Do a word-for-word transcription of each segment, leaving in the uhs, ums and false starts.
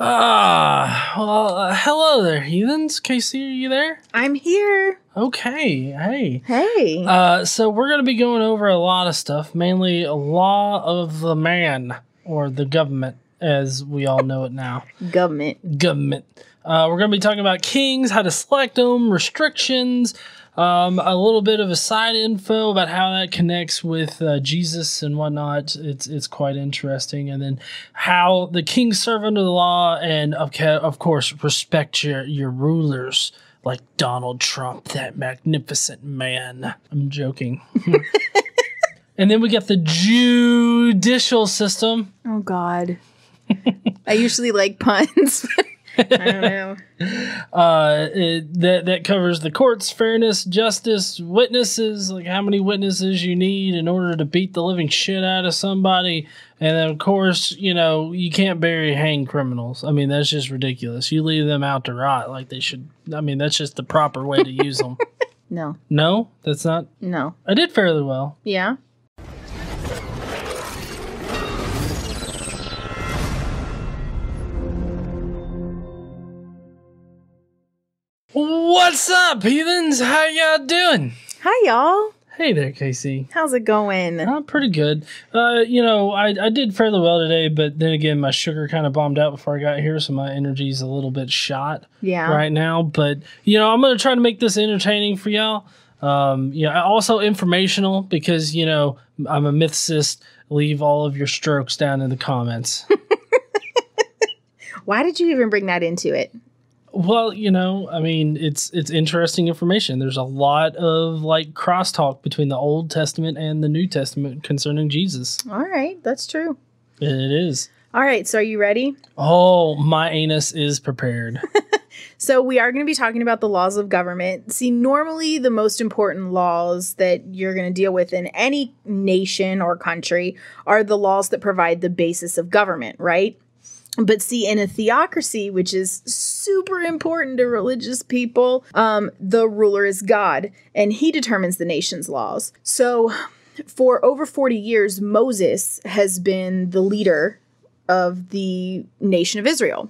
Ah, uh, well, uh, hello there, Heathens. K C, are you there? I'm here. Okay, hey. Hey. Uh, so we're going to be going over a lot of stuff, mainly law of the man, or the government, as we all know it now. Government. Government. Uh, we're going to be talking about kings, how to select them, restrictions, um, a little bit of a side info about how that connects with uh, Jesus and whatnot. It's it's quite interesting. And then how the kings serve under the law and, of, of course, respect your, your rulers. Like Donald Trump, that magnificent man. I'm joking. And then we got the judicial system. Oh, God. I usually like puns. I don't know. Uh, it, that, that covers the courts, fairness, justice, witnesses, like how many witnesses you need in order to beat the living shit out of somebody. And then, of course, you know, you can't bury hang criminals. I mean, that's just ridiculous. You leave them out to rot like they should. I mean, that's just the proper way to use them. No. No? That's not? No. I did fairly well. Yeah. What's up, Heathens? How y'all doing? Hi, y'all. Hey there, K C. How's it going? I'm uh, pretty good. Uh, you know, I, I did fairly well today, but then again, my sugar kind of bombed out before I got here, so my energy's a little bit shot yeah. right now. But, you know, I'm going to try to make this entertaining for y'all. Um, you know, also informational because, you know, I'm a mythicist. Leave all of your strokes down in the comments. Why did you even bring that into it? Well, you know, I mean, it's it's interesting information. There's a lot of, like, crosstalk between the Old Testament and the New Testament concerning Jesus. All right. That's true. It is. All right. So are you ready? Oh, my anus is prepared. So we are going to be talking about the laws of government. See, normally the most important laws that you're going to deal with in any nation or country are the laws that provide the basis of government, right? But see, in a theocracy, which is super important to religious people, um, the ruler is God, and he determines the nation's laws. So for over forty years, Moses has been the leader of the nation of Israel.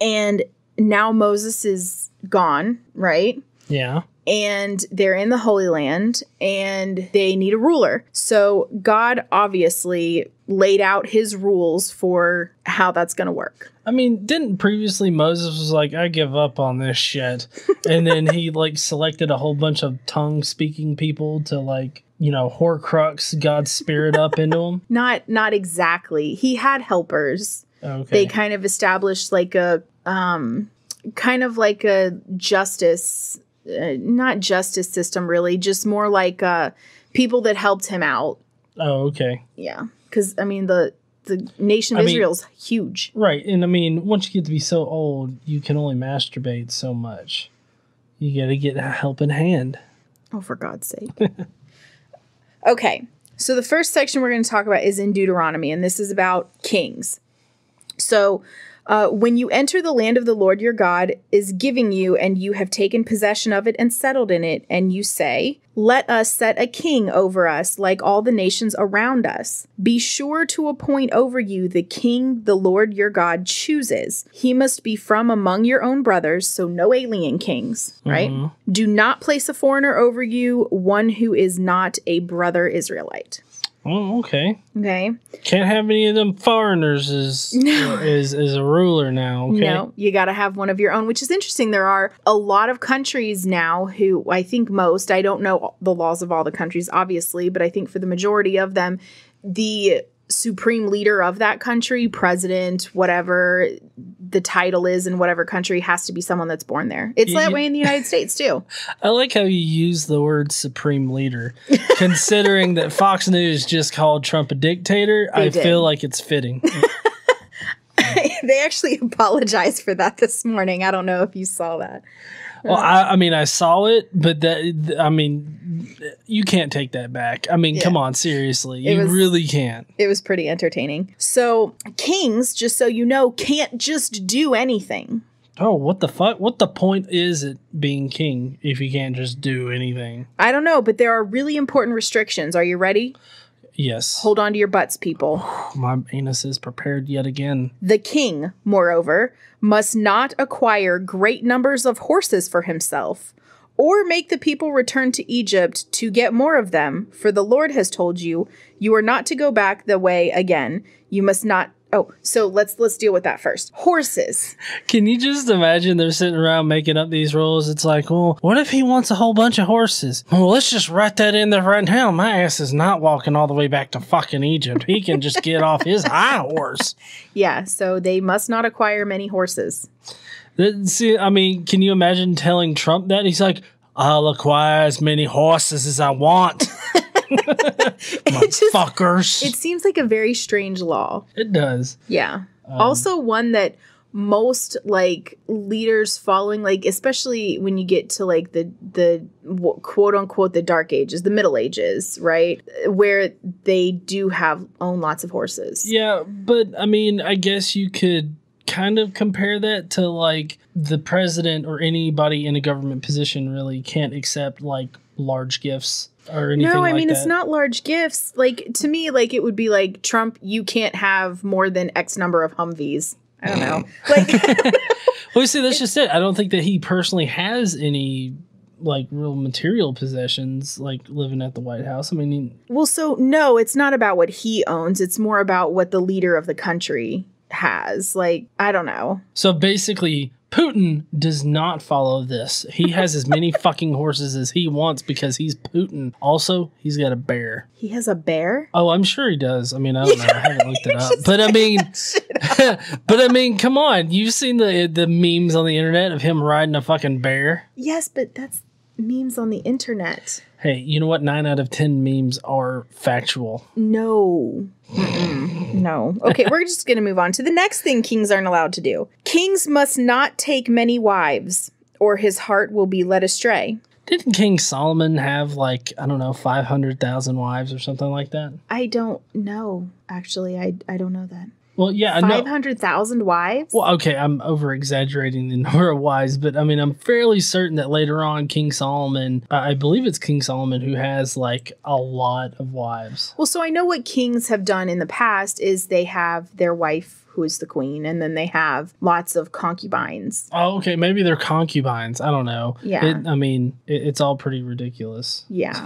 And now Moses is gone, right? Yeah. And they're in the Holy Land, and they need a ruler. So God obviously laid out his rules for how that's going to work. I mean, didn't previously Moses was like, I give up on this shit. And then he, like, selected a whole bunch of tongue-speaking people to, like, you know, horcrux God's spirit up into them? Not, not exactly. He had helpers. Okay. They kind of established, like, a, um, kind of like a justice... Uh, not justice system, really, just more like uh, people that helped him out. Oh, okay. Yeah, because, I mean, the, the nation of I Israel's mean, huge. Right, and, I mean, once you get to be so old, you can only masturbate so much. You got to get a helping hand. Oh, for God's sake. Okay, so the first section we're going to talk about is in Deuteronomy, and this is about kings. So... Uh, when you enter the land of the Lord your God is giving you, and you have taken possession of it and settled in it, and you say, let us set a king over us like all the nations around us. Be sure to appoint over you the king the Lord your God chooses. He must be from among your own brothers, so no alien kings, right? Mm-hmm. Do not place a foreigner over you, one who is not a brother Israelite. Oh, okay. Okay. Can't have any of them foreigners as, no. as, as a ruler now, okay? No, you got to have one of your own, which is interesting. There are a lot of countries now who, I think most, I don't know the laws of all the countries, obviously, but I think for the majority of them, the supreme leader of that country, president, whatever the title is in whatever country, has to be someone that's born there. It's you, that way in the United States, too. I like how you use the word supreme leader. Considering that Fox News just called Trump a dictator, they I did. feel like it's fitting. They actually apologized for that this morning. I don't know if you saw that. Well, I, I mean, I saw it, but that, I mean, you can't take that back. I mean, yeah. Come on, seriously. You was, really can't. It was pretty entertaining. So kings, just so you know, can't just do anything. Oh, what the fuck? What the point is it being king if you can't just do anything? I don't know, but there are really important restrictions. Are you ready? Yes. Hold on to your butts, people. My anus is prepared yet again. The king, moreover, must not acquire great numbers of horses for himself, or make the people return to Egypt to get more of them. For the Lord has told you, you are not to go back the way again. You must not. Oh, so let's let's deal with that first. Horses. Can you just imagine they're sitting around making up these rules? It's like, well, what if he wants a whole bunch of horses? Well, let's just write that in there right now. My ass is not walking all the way back to fucking Egypt. He can just get off his high horse. Yeah, so they must not acquire many horses. See, I mean, can you imagine telling Trump that? He's like, I'll acquire as many horses as I want. Motherfuckers. It, it seems like a very strange law. It does. Yeah. Um, also one that most like leaders following, like especially when you get to like the the quote unquote the dark ages, the Middle Ages, right, where they do have own lots of horses. Yeah, but I mean, I guess you could kind of compare that to like the president or anybody in a government position really can't accept like large gifts or anything like that. No, I mean, it's not large gifts. Like, to me, like, it would be like, Trump, you can't have more than X number of Humvees. I don't know. Like, well, see, that's just it. I don't think that he personally has any, like, real material possessions, like, living at the White House. I mean, he, well, so, no, it's not about what he owns. It's more about what the leader of the country has. Like, I don't know. So, basically, Putin does not follow this. He has as many fucking horses as he wants because he's Putin. Also, he's got a bear. He has a bear? Oh, I'm sure he does. I mean, I don't know. I haven't looked it up. But I mean, but I mean, come on. You've seen the the memes on the internet of him riding a fucking bear? Yes, but that's memes on the internet. Hey, you know what? Nine out of ten memes are factual. No. No. Okay, we're just going to move on to the next thing kings aren't allowed to do. Kings must not take many wives, or his heart will be led astray. Didn't King Solomon have, like, I don't know, five hundred thousand wives or something like that? I don't know, actually. I, I don't know that. Well, yeah, I know. five hundred thousand wives? Well, okay, I'm over-exaggerating the number of wives, but, I mean, I'm fairly certain that later on King Solomon, uh, I believe it's King Solomon who has, like, a lot of wives. Well, so I know what kings have done in the past is they have their wife who is the queen, and then they have lots of concubines. Oh, okay, maybe they're concubines. I don't know. Yeah. It, I mean, it, it's all pretty ridiculous. Yeah.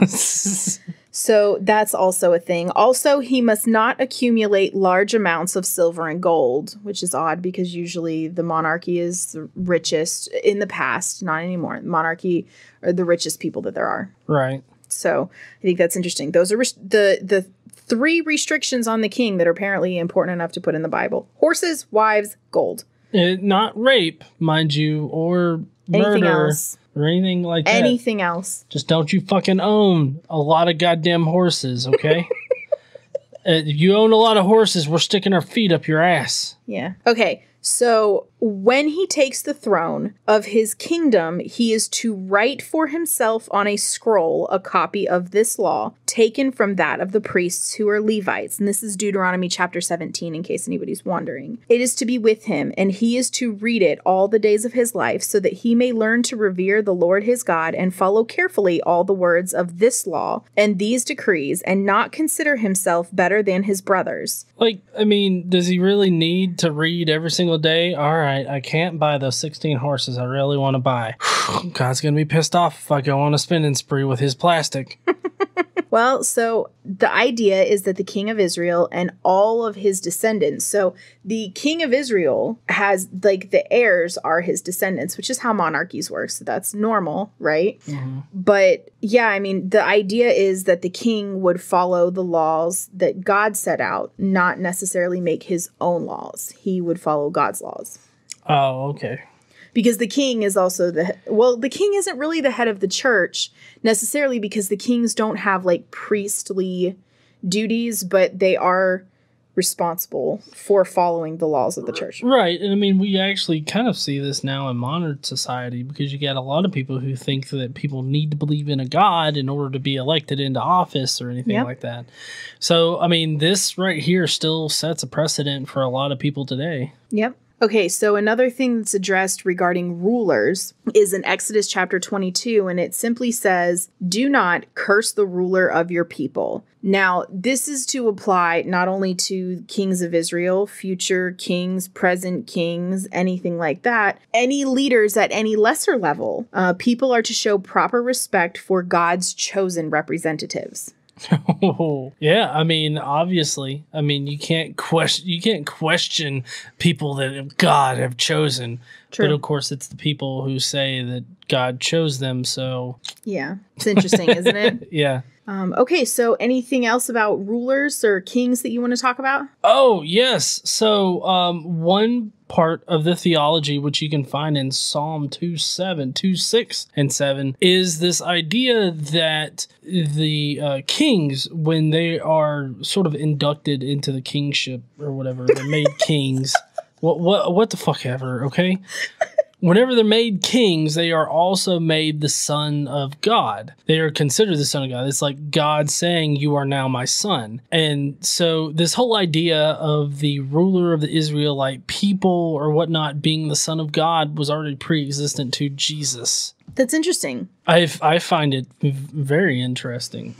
So that's also a thing. Also, he must not accumulate large amounts of silver and gold, which is odd because usually the monarchy is the richest in the past, not anymore. The monarchy are the richest people that there are. Right. So I think that's interesting. Those are res- the the three restrictions on the king that are apparently important enough to put in the Bible. Horses, wives, gold. It, not rape, mind you, or murder. Anything else. Or anything like that. Anything else. Just don't you fucking own a lot of goddamn horses, okay? uh, you own a lot of horses, we're sticking our feet up your ass. Yeah. Okay, so when he takes the throne of his kingdom, he is to write for himself on a scroll a copy of this law taken from that of the priests who are Levites. And this is Deuteronomy chapter seventeen, in case anybody's wondering. It is to be with him, and he is to read it all the days of his life, so that he may learn to revere the Lord his God and follow carefully all the words of this law and these decrees, and not consider himself better than his brothers. Like, I mean, does he really need to read every single day? All right, I can't buy those sixteen horses I really want to buy. God's going to be pissed off if I go on a spending spree with his plastic. Well, so the idea is that the king of Israel and all of his descendants, so the king of Israel has, like, the heirs are his descendants, which is how monarchies work. So that's normal, right? Mm-hmm. But yeah, I mean, the idea is that the king would follow the laws that God set out, not necessarily make his own laws. He would follow God's laws. Oh, okay. Because the king is also the, well, the king isn't really the head of the church necessarily, because the kings don't have, like, priestly duties, but they are responsible for following the laws of the church. Right. And I mean, we actually kind of see this now in modern society, because you got a lot of people who think that people need to believe in a God in order to be elected into office or anything yep. like that. So, I mean, this right here still sets a precedent for a lot of people today. Yep. Okay, so another thing that's addressed regarding rulers is in Exodus chapter twenty-two, and it simply says, do not curse the ruler of your people. Now, this is to apply not only to kings of Israel, future kings, present kings, anything like that, any leaders at any lesser level. Uh, people are to show proper respect for God's chosen representatives. Oh, yeah, I mean, obviously, I mean, you can't question you can't question people that God have chosen. True. But of course, it's the people who say that God chose them. So, yeah, it's interesting, isn't it? Yeah. Um, okay, so anything else about rulers or kings that you want to talk about? Oh, yes. So um, one part of the theology, which you can find in Psalm two, seven, two, six, and seven, is this idea that the uh, kings, when they are sort of inducted into the kingship or whatever, they're made kings. What, what, what the fuck ever, okay? Whenever they're made kings, they are also made the son of God. They are considered the son of God. It's like God saying, you are now my son. And so this whole idea of the ruler of the Israelite people or whatnot being the son of God was already pre-existent to Jesus. That's interesting. I I find it very interesting.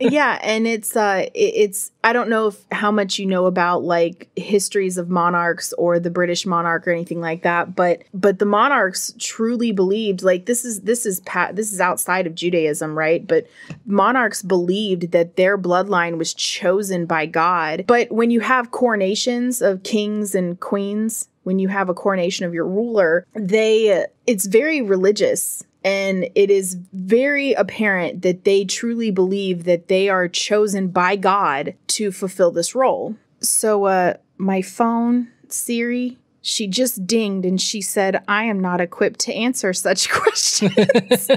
Yeah, and it's uh it's I don't know if how much you know about like histories of monarchs or the British monarch or anything like that, but but the monarchs truly believed, like this is this is pa this is outside of Judaism, right? But monarchs believed that their bloodline was chosen by God. But when you have coronations of kings and queens, when you have a coronation of your ruler, they it's very religious. And it is very apparent that they truly believe that they are chosen by God to fulfill this role. So uh, my phone, Siri, she just dinged and she said, I am not equipped to answer such questions.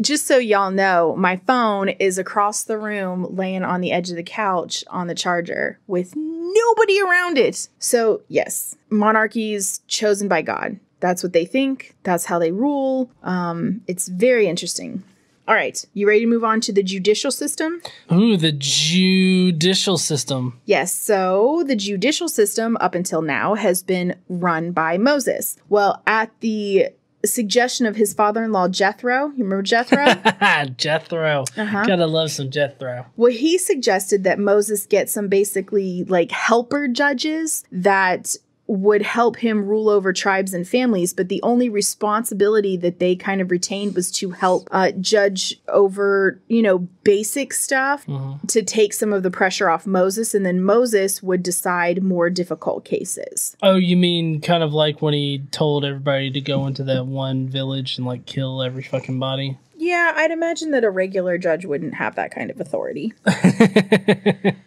Just so y'all know, my phone is across the room laying on the edge of the couch on the charger with nobody around it. So yes, monarchies chosen by God. That's what they think. That's how they rule. Um, it's very interesting. All right. You ready to move on to the judicial system? Ooh, the judicial system. Yes. So the judicial system up until now has been run by Moses. Well, at the suggestion of his father-in-law Jethro. You remember Jethro? Jethro. Uh-huh. Gotta love some Jethro. Well, he suggested that Moses get some basically like helper judges that would help him rule over tribes and families, but the only responsibility that they kind of retained was to help uh, judge over, you know, basic stuff mm-hmm. to take some of the pressure off Moses, and then Moses would decide more difficult cases. Oh, you mean kind of like when he told everybody to go into that one village and, like, kill every fucking body? Yeah, I'd imagine that a regular judge wouldn't have that kind of authority.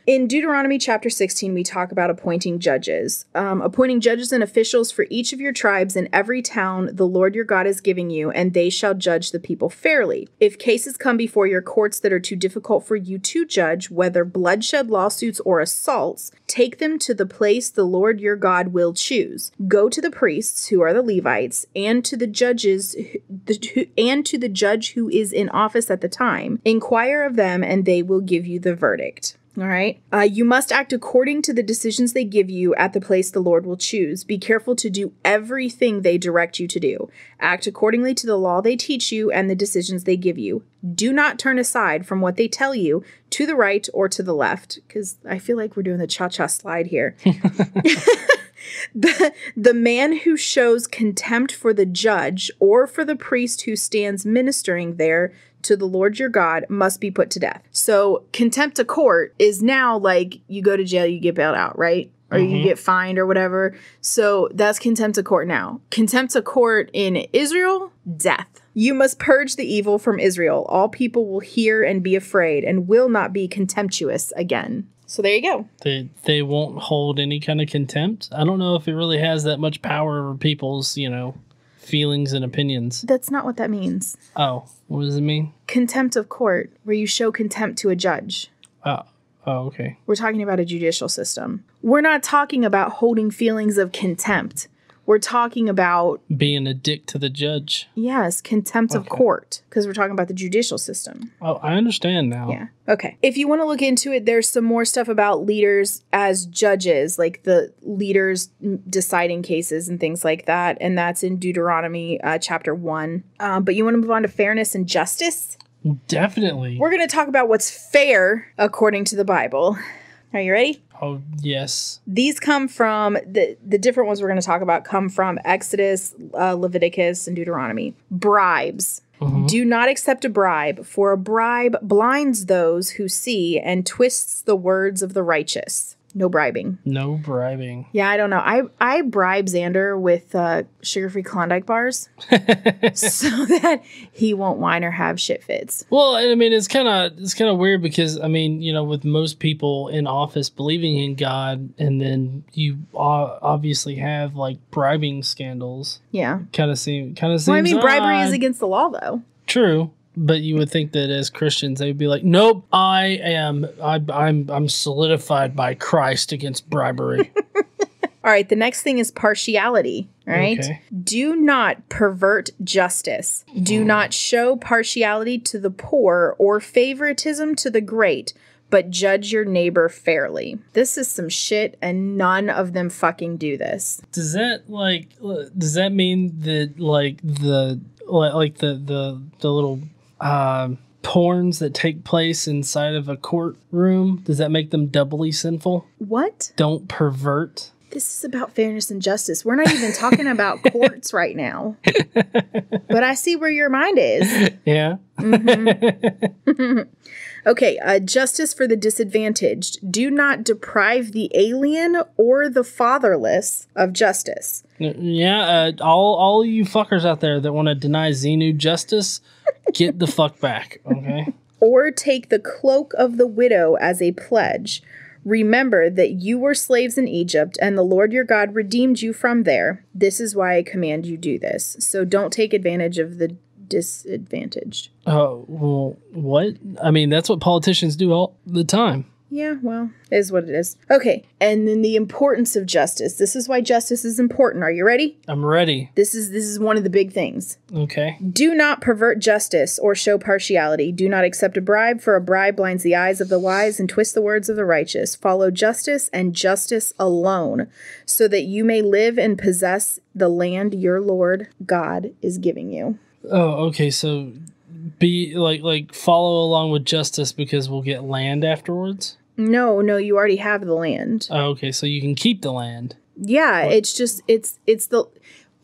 In Deuteronomy chapter sixteen, we talk about appointing judges. Um, appointing judges and officials for each of your tribes in every town the Lord your God is giving you, and they shall judge the people fairly. If cases come before your courts that are too difficult for you to judge, whether bloodshed, lawsuits, or assaults, take them to the place the Lord your God will choose. Go to the priests, who are the Levites, and to the judges, and to the judge who is in office at the time. Inquire of them, and they will give you the verdict. All right. Uh, you must act according to the decisions they give you at the place the Lord will choose. Be careful to do everything they direct you to do. Act accordingly to the law they teach you and the decisions they give you. Do not turn aside from what they tell you to the right or to the left, because I feel like we're doing the cha-cha slide here. The, the man who shows contempt for the judge or for the priest who stands ministering there to the Lord your God must be put to death. So contempt of court is now like you go to jail, you get bailed out, right? Or mm-hmm. you get fined or whatever. So that's contempt of court now. Contempt of court in Israel, death. You must purge the evil from Israel. All people will hear and be afraid and will not be contemptuous again. So there you go. They, they won't hold any kind of contempt. I don't know if it really has that much power over people's, you know, feelings and opinions. That's not what that means. Oh, what does it mean? Contempt of court, where you show contempt to a judge. Oh, oh okay. We're talking about a judicial system. We're not talking about holding feelings of contempt. We're talking about... being a dick to the judge. Yes, contempt okay. of court, because we're talking about the judicial system. Oh, I understand now. Yeah, okay. If you want to look into it, there's some more stuff about leaders as judges, like the leaders deciding cases and things like that, and that's in Deuteronomy uh, chapter one. Um, but you want to move on to fairness and justice? Definitely. We're going to talk about what's fair according to the Bible. Are you ready? Oh, yes. These come from, the, the different ones we're going to talk about come from Exodus, uh, Leviticus, and Deuteronomy. Bribes. Mm-hmm. Do not accept a bribe, for a bribe blinds those who see and twists the words of the righteous. No bribing. No bribing. Yeah, I don't know. I, I bribe Xander with uh, sugar-free Klondike bars so that he won't whine or have shit fits. Well, I mean, it's kind of it's kind of weird because, I mean, you know, with most people in office believing in God, and then you obviously have, like, bribing scandals. Yeah. Kind of seem, kind of seems Well, I mean, bribery odd. Is against the law, though. True. But you would think that as Christians, they'd be like, nope, I am, I, I'm, I'm solidified by Christ against bribery. All right. The next thing is partiality. Right. Okay. Do not pervert justice. Do mm. not show partiality to the poor or favoritism to the great, but judge your neighbor fairly. This is some shit, and none of them fucking do this. Does that like, does that mean that like the, like the, the, the little... Um, porns that take place inside of a courtroom, does that make them doubly sinful? What? Don't pervert. This is about fairness and justice. We're not even talking about courts right now. But I see where your mind is. Yeah. Mm-hmm. Okay, uh, justice for the disadvantaged. Do not deprive the alien or the fatherless of justice. Yeah, uh, all, all you fuckers out there that want to deny Xenu justice, get the fuck back, okay? Or take the cloak of the widow as a pledge. Remember that you were slaves in Egypt, and the Lord your God redeemed you from there. This is why I command you do this. So don't take advantage of the disadvantaged. Oh, well, what? I mean, that's what politicians do all the time. Yeah, well, it is what it is. Okay, and then the importance of justice. This is why justice is important. Are you ready? I'm ready. This is this is one of the big things. Okay. Do not pervert justice or show partiality. Do not accept a bribe, for a bribe blinds the eyes of the wise and twists the words of the righteous. Follow justice and justice alone, so that you may live and possess the land your Lord God is giving you. Oh, okay, so... Be like like follow along with justice because we'll get land afterwards? No, no, you already have the land. Oh, okay, so you can keep the land. Yeah, what? it's just it's it's the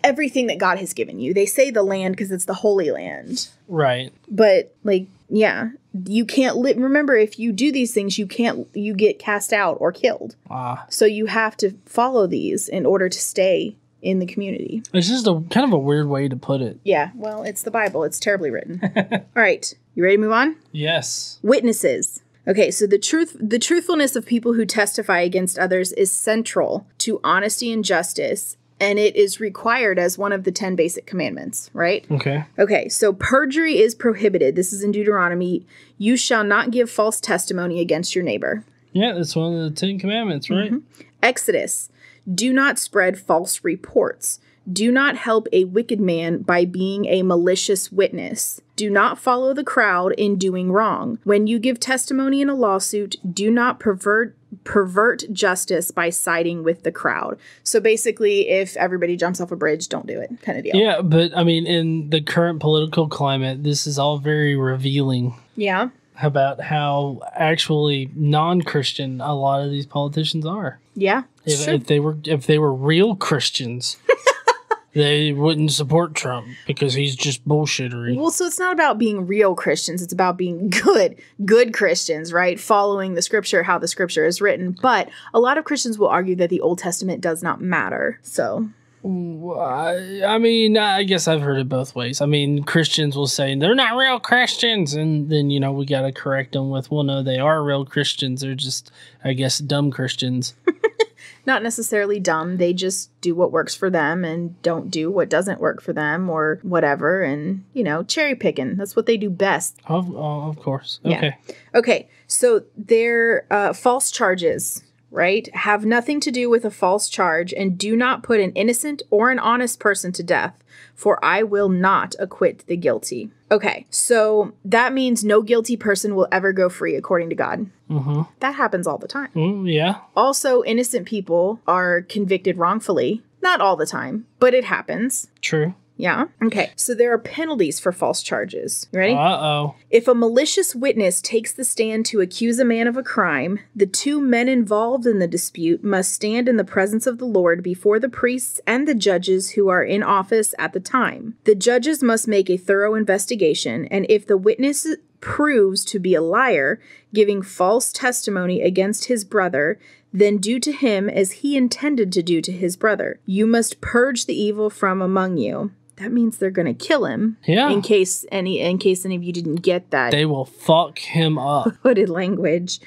everything that God has given you. They say the land because it's the Holy Land. Right. But like yeah, you can't li- remember if you do these things, you can't you get cast out or killed. Ah. So you have to follow these in order to stay in the community. It's just a kind of a weird way to put it. Yeah, well, it's the Bible. It's terribly written. All right, you ready to move on? Yes. Witnesses. Okay, so the truth, the truthfulness of people who testify against others is central to honesty and justice, and it is required as one of the ten basic commandments, right? Okay. Okay, so perjury is prohibited. This is in Deuteronomy. You shall not give false testimony against your neighbor. Yeah, that's one of the Ten Commandments, right? Mm-hmm. Exodus. Do not spread false reports. Do not help a wicked man by being a malicious witness. Do not follow the crowd in doing wrong. When you give testimony in a lawsuit, do not pervert pervert justice by siding with the crowd. So basically, if everybody jumps off a bridge, don't do it, kind of deal. Yeah, but I mean, in the current political climate, this is all very revealing. Yeah. About how actually non-Christian a lot of these politicians are. Yeah, if, sure. if they were if they were real Christians, they wouldn't support Trump because he's just bullshittery. Well, so it's not about being real Christians; it's about being good, good Christians, right? Following the Scripture, how the Scripture is written. But a lot of Christians will argue that the Old Testament does not matter. So. I mean, I guess I've heard it both ways. I mean, Christians will say they're not real Christians, and then, you know, we got to correct them with, well, no, they are real Christians. They're just, I guess, dumb Christians. Not necessarily dumb. They just do what works for them and don't do what doesn't work for them or whatever. And, you know, cherry picking. That's what they do best. Of, of course. Okay. Yeah. Okay. So they're uh, false charges. right, have nothing to do with a false charge, and do not put an innocent or an honest person to death, for I will not acquit the guilty. Okay, so that means no guilty person will ever go free, according to God. Mm-hmm. That happens all the time. Mm, yeah. Also, innocent people are convicted wrongfully. Not all the time, but it happens. True. Yeah. Okay. So there are penalties for false charges. You ready? Uh-oh. If a malicious witness takes the stand to accuse a man of a crime, the two men involved in the dispute must stand in the presence of the Lord before the priests and the judges who are in office at the time. The judges must make a thorough investigation, and if the witness proves to be a liar, giving false testimony against his brother, then do to him as he intended to do to his brother. You must purge the evil from among you. That means they're going to kill him. Yeah. In case any in case any of you didn't get that. They will fuck him up. Hooded language.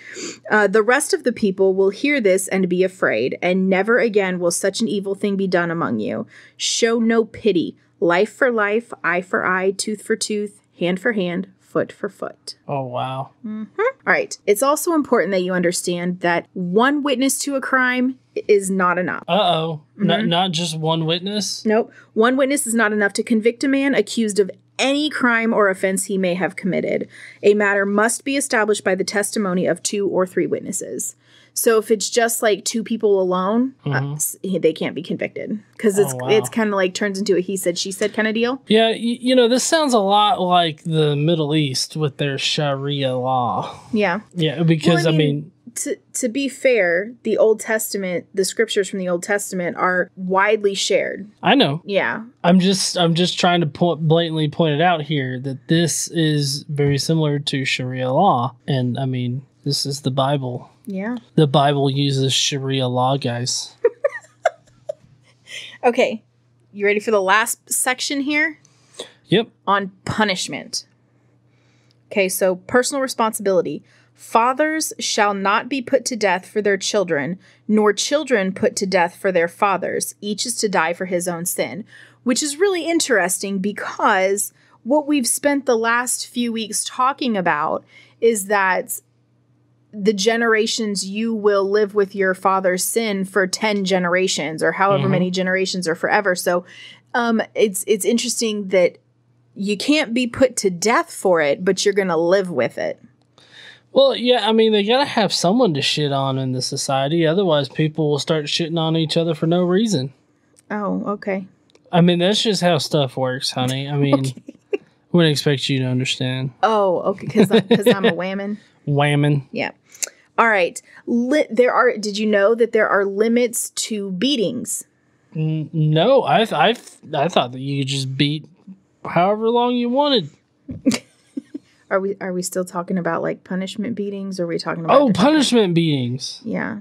Uh, the rest of the people will hear this and be afraid, and never again will such an evil thing be done among you. Show no pity. Life for life, eye for eye, tooth for tooth, hand for hand, foot for foot. Oh, wow. Mm-hmm. All right. It's also important that you understand that one witness to a crime is not enough. Uh-oh. Mm-hmm. N- not just one witness? Nope. One witness is not enough to convict a man accused of any crime or offense he may have committed. A matter must be established by the testimony of two or three witnesses. So if it's just like two people alone, mm-hmm. uh, they can't be convicted because it's oh, wow. it's kind of like turns into a he said, she said kind of deal. Yeah. Y- you know, this sounds a lot like the Middle East with their Sharia law. Yeah. Yeah. Because, well, I mean, I mean to, to be fair, the Old Testament, the scriptures from the Old Testament are widely shared. I know. Yeah. I'm just I'm just trying to point, blatantly point it out here that this is very similar to Sharia law. And I mean, this is the Bible. Yeah. The Bible uses Sharia law, guys. Okay. You ready for the last section here? Yep. On punishment. Okay, so personal responsibility. Fathers shall not be put to death for their children, nor children put to death for their fathers. Each is to die for his own sin, which is really interesting because what we've spent the last few weeks talking about is that the generations you will live with your father's sin for ten generations or however mm-hmm. many generations or forever. So um, it's it's interesting that you can't be put to death for it, but you're going to live with it. Well, yeah, I mean, they got to have someone to shit on in the society. Otherwise, people will start shitting on each other for no reason. Oh, okay. I mean, that's just how stuff works, honey. I mean, okay. Wouldn't expect you to understand. Oh, okay, because I'm, I'm a whammon. Whammon. Yeah. All right. Li- there are. Did you know that there are limits to beatings? Mm, no, I th- I th- I thought that you could just beat however long you wanted. Are we Are we still talking about like punishment beatings? Or are we talking about? Oh, punishment beatings. Yeah.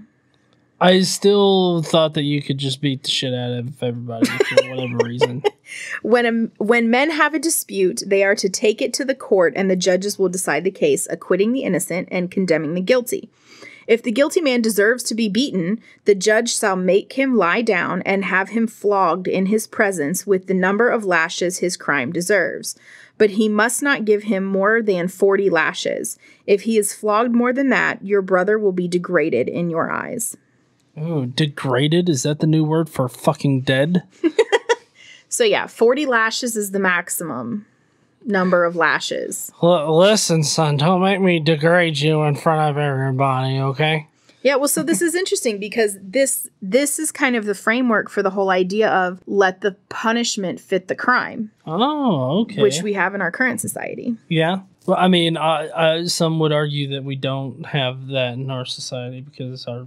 I still thought that you could just beat the shit out of everybody for whatever reason. When a, when men have a dispute, they are to take it to the court, and the judges will decide the case, acquitting the innocent and condemning the guilty. If the guilty man deserves to be beaten, the judge shall make him lie down and have him flogged in his presence with the number of lashes his crime deserves. But he must not give him more than forty lashes. If he is flogged more than that, your brother will be degraded in your eyes. Oh, degraded? Is that the new word for fucking dead? So, yeah, forty lashes is the maximum number of lashes. L- listen, son, don't make me degrade you in front of everybody, okay? Yeah, well, so this is interesting because this this is kind of the framework for the whole idea of let the punishment fit the crime. Oh, okay. Which we have in our current society. Yeah. Well, I mean, I, I, some would argue that we don't have that in our society because our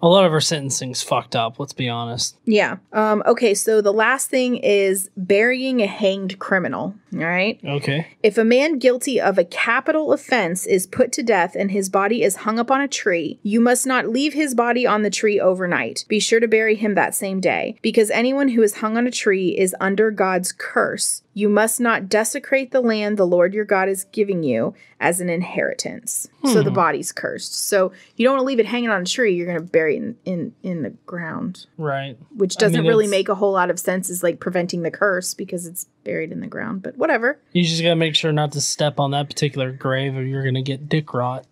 a lot of our sentencing's fucked up, let's be honest. Yeah. Um, okay, so the last thing is burying a hanged criminal, all right? Okay. If a man guilty of a capital offense is put to death and his body is hung up on a tree, you must not leave his body on the tree overnight. Be sure to bury him that same day, because anyone who is hung on a tree is under God's curse. You must not desecrate the land the Lord your God is giving giving you as an inheritance. Hmm. So the body's cursed. So you don't want to leave it hanging on a tree. You're going to bury it in, in, in the ground. Right. Which doesn't I mean, really make a whole lot of sense as like preventing the curse because it's buried in the ground. But whatever. You just got to make sure not to step on that particular grave or you're going to get dick rot.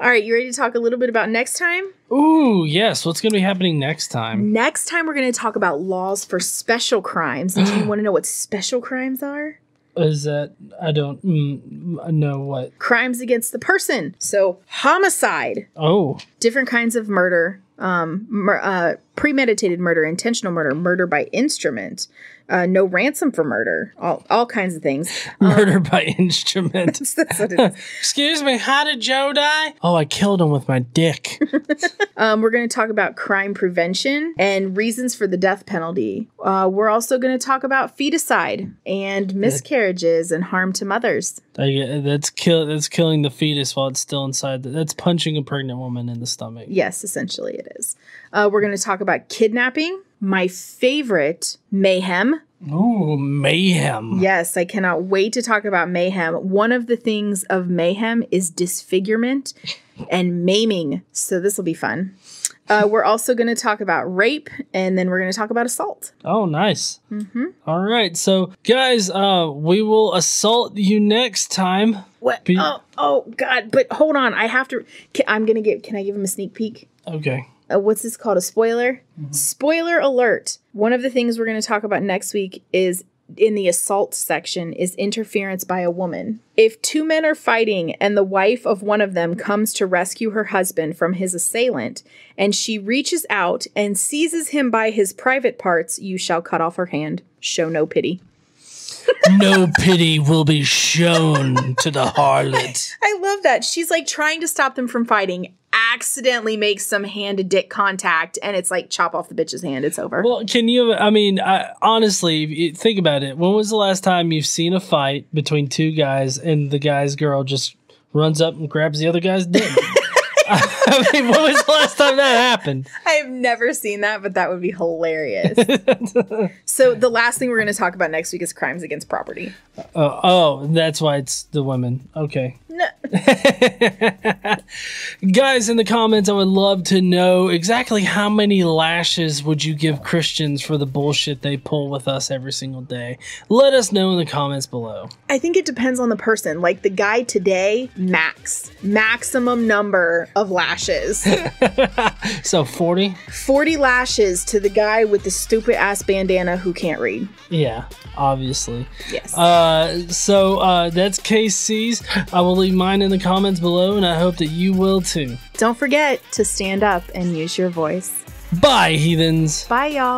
All right. You ready to talk a little bit about next time? Ooh, yes. What's going to be happening next time? Next time we're going to talk about laws for special crimes. Do you want to know what special crimes are? Is that, I don't mm, know what. Crimes against the person. So homicide. Oh. Different kinds of murder. Um, mur- uh, premeditated murder, intentional murder, murder by instrument, uh, no ransom for murder, all all kinds of things. Um, murder by instrument. That's, that's what it is. Excuse me, how did Joe die? Oh, I killed him with my dick. um, we're going to talk about crime prevention and reasons for the death penalty. Uh, we're also going to talk about feticide and miscarriages and harm to mothers. I, that's kill. That's killing the fetus while it's still inside. The, that's punching a pregnant woman in the stomach. Yes, essentially it is. Uh, we're going to talk about kidnapping. My favorite, mayhem. Oh, mayhem. Yes, I cannot wait to talk about mayhem. One of the things of mayhem is disfigurement and maiming. So this will be fun. Uh, we're also going to talk about rape, and then we're going to talk about assault. Oh, nice. Mm-hmm. All right. So, guys, uh, we will assault you next time. What? Be- oh, oh, God. But hold on. I have to. Can, I'm going to give. Can I give him a sneak peek? Okay. Uh, what's this called? A spoiler? Mm-hmm. Spoiler alert. One of the things we're going to talk about next week is in the assault section is interference by a woman. If two men are fighting and the wife of one of them comes to rescue her husband from his assailant and she reaches out and seizes him by his private parts, you shall cut off her hand. Show no pity. No pity will be shown to the harlot. I, I love that. She's like trying to stop them from fighting, accidentally makes some hand to dick contact, and it's like chop off the bitch's hand. It's over. Well, can you, I mean, I, honestly, think about it. When was the last time you've seen a fight between two guys and the guy's girl just runs up and grabs the other guy's dick? I mean, when was the last time that happened? I've never seen that, but that would be hilarious. So the last thing we're going to talk about next week is crimes against property. Uh, oh, that's why it's the women. Okay. No. Guys, in the comments, I would love to know exactly how many lashes would you give Christians for the bullshit they pull with us every single day. Let us know in the comments below. I think it depends on the person. Like the guy today, max. Maximum number of lashes. So forty? forty lashes to the guy with the stupid ass bandana who can't read. Yeah, obviously. Yes. Uh, so uh, that's K C's. I will leave mine in the comments below, and I hope that you will too. Don't forget to stand up and use your voice. Bye, heathens. Bye, y'all.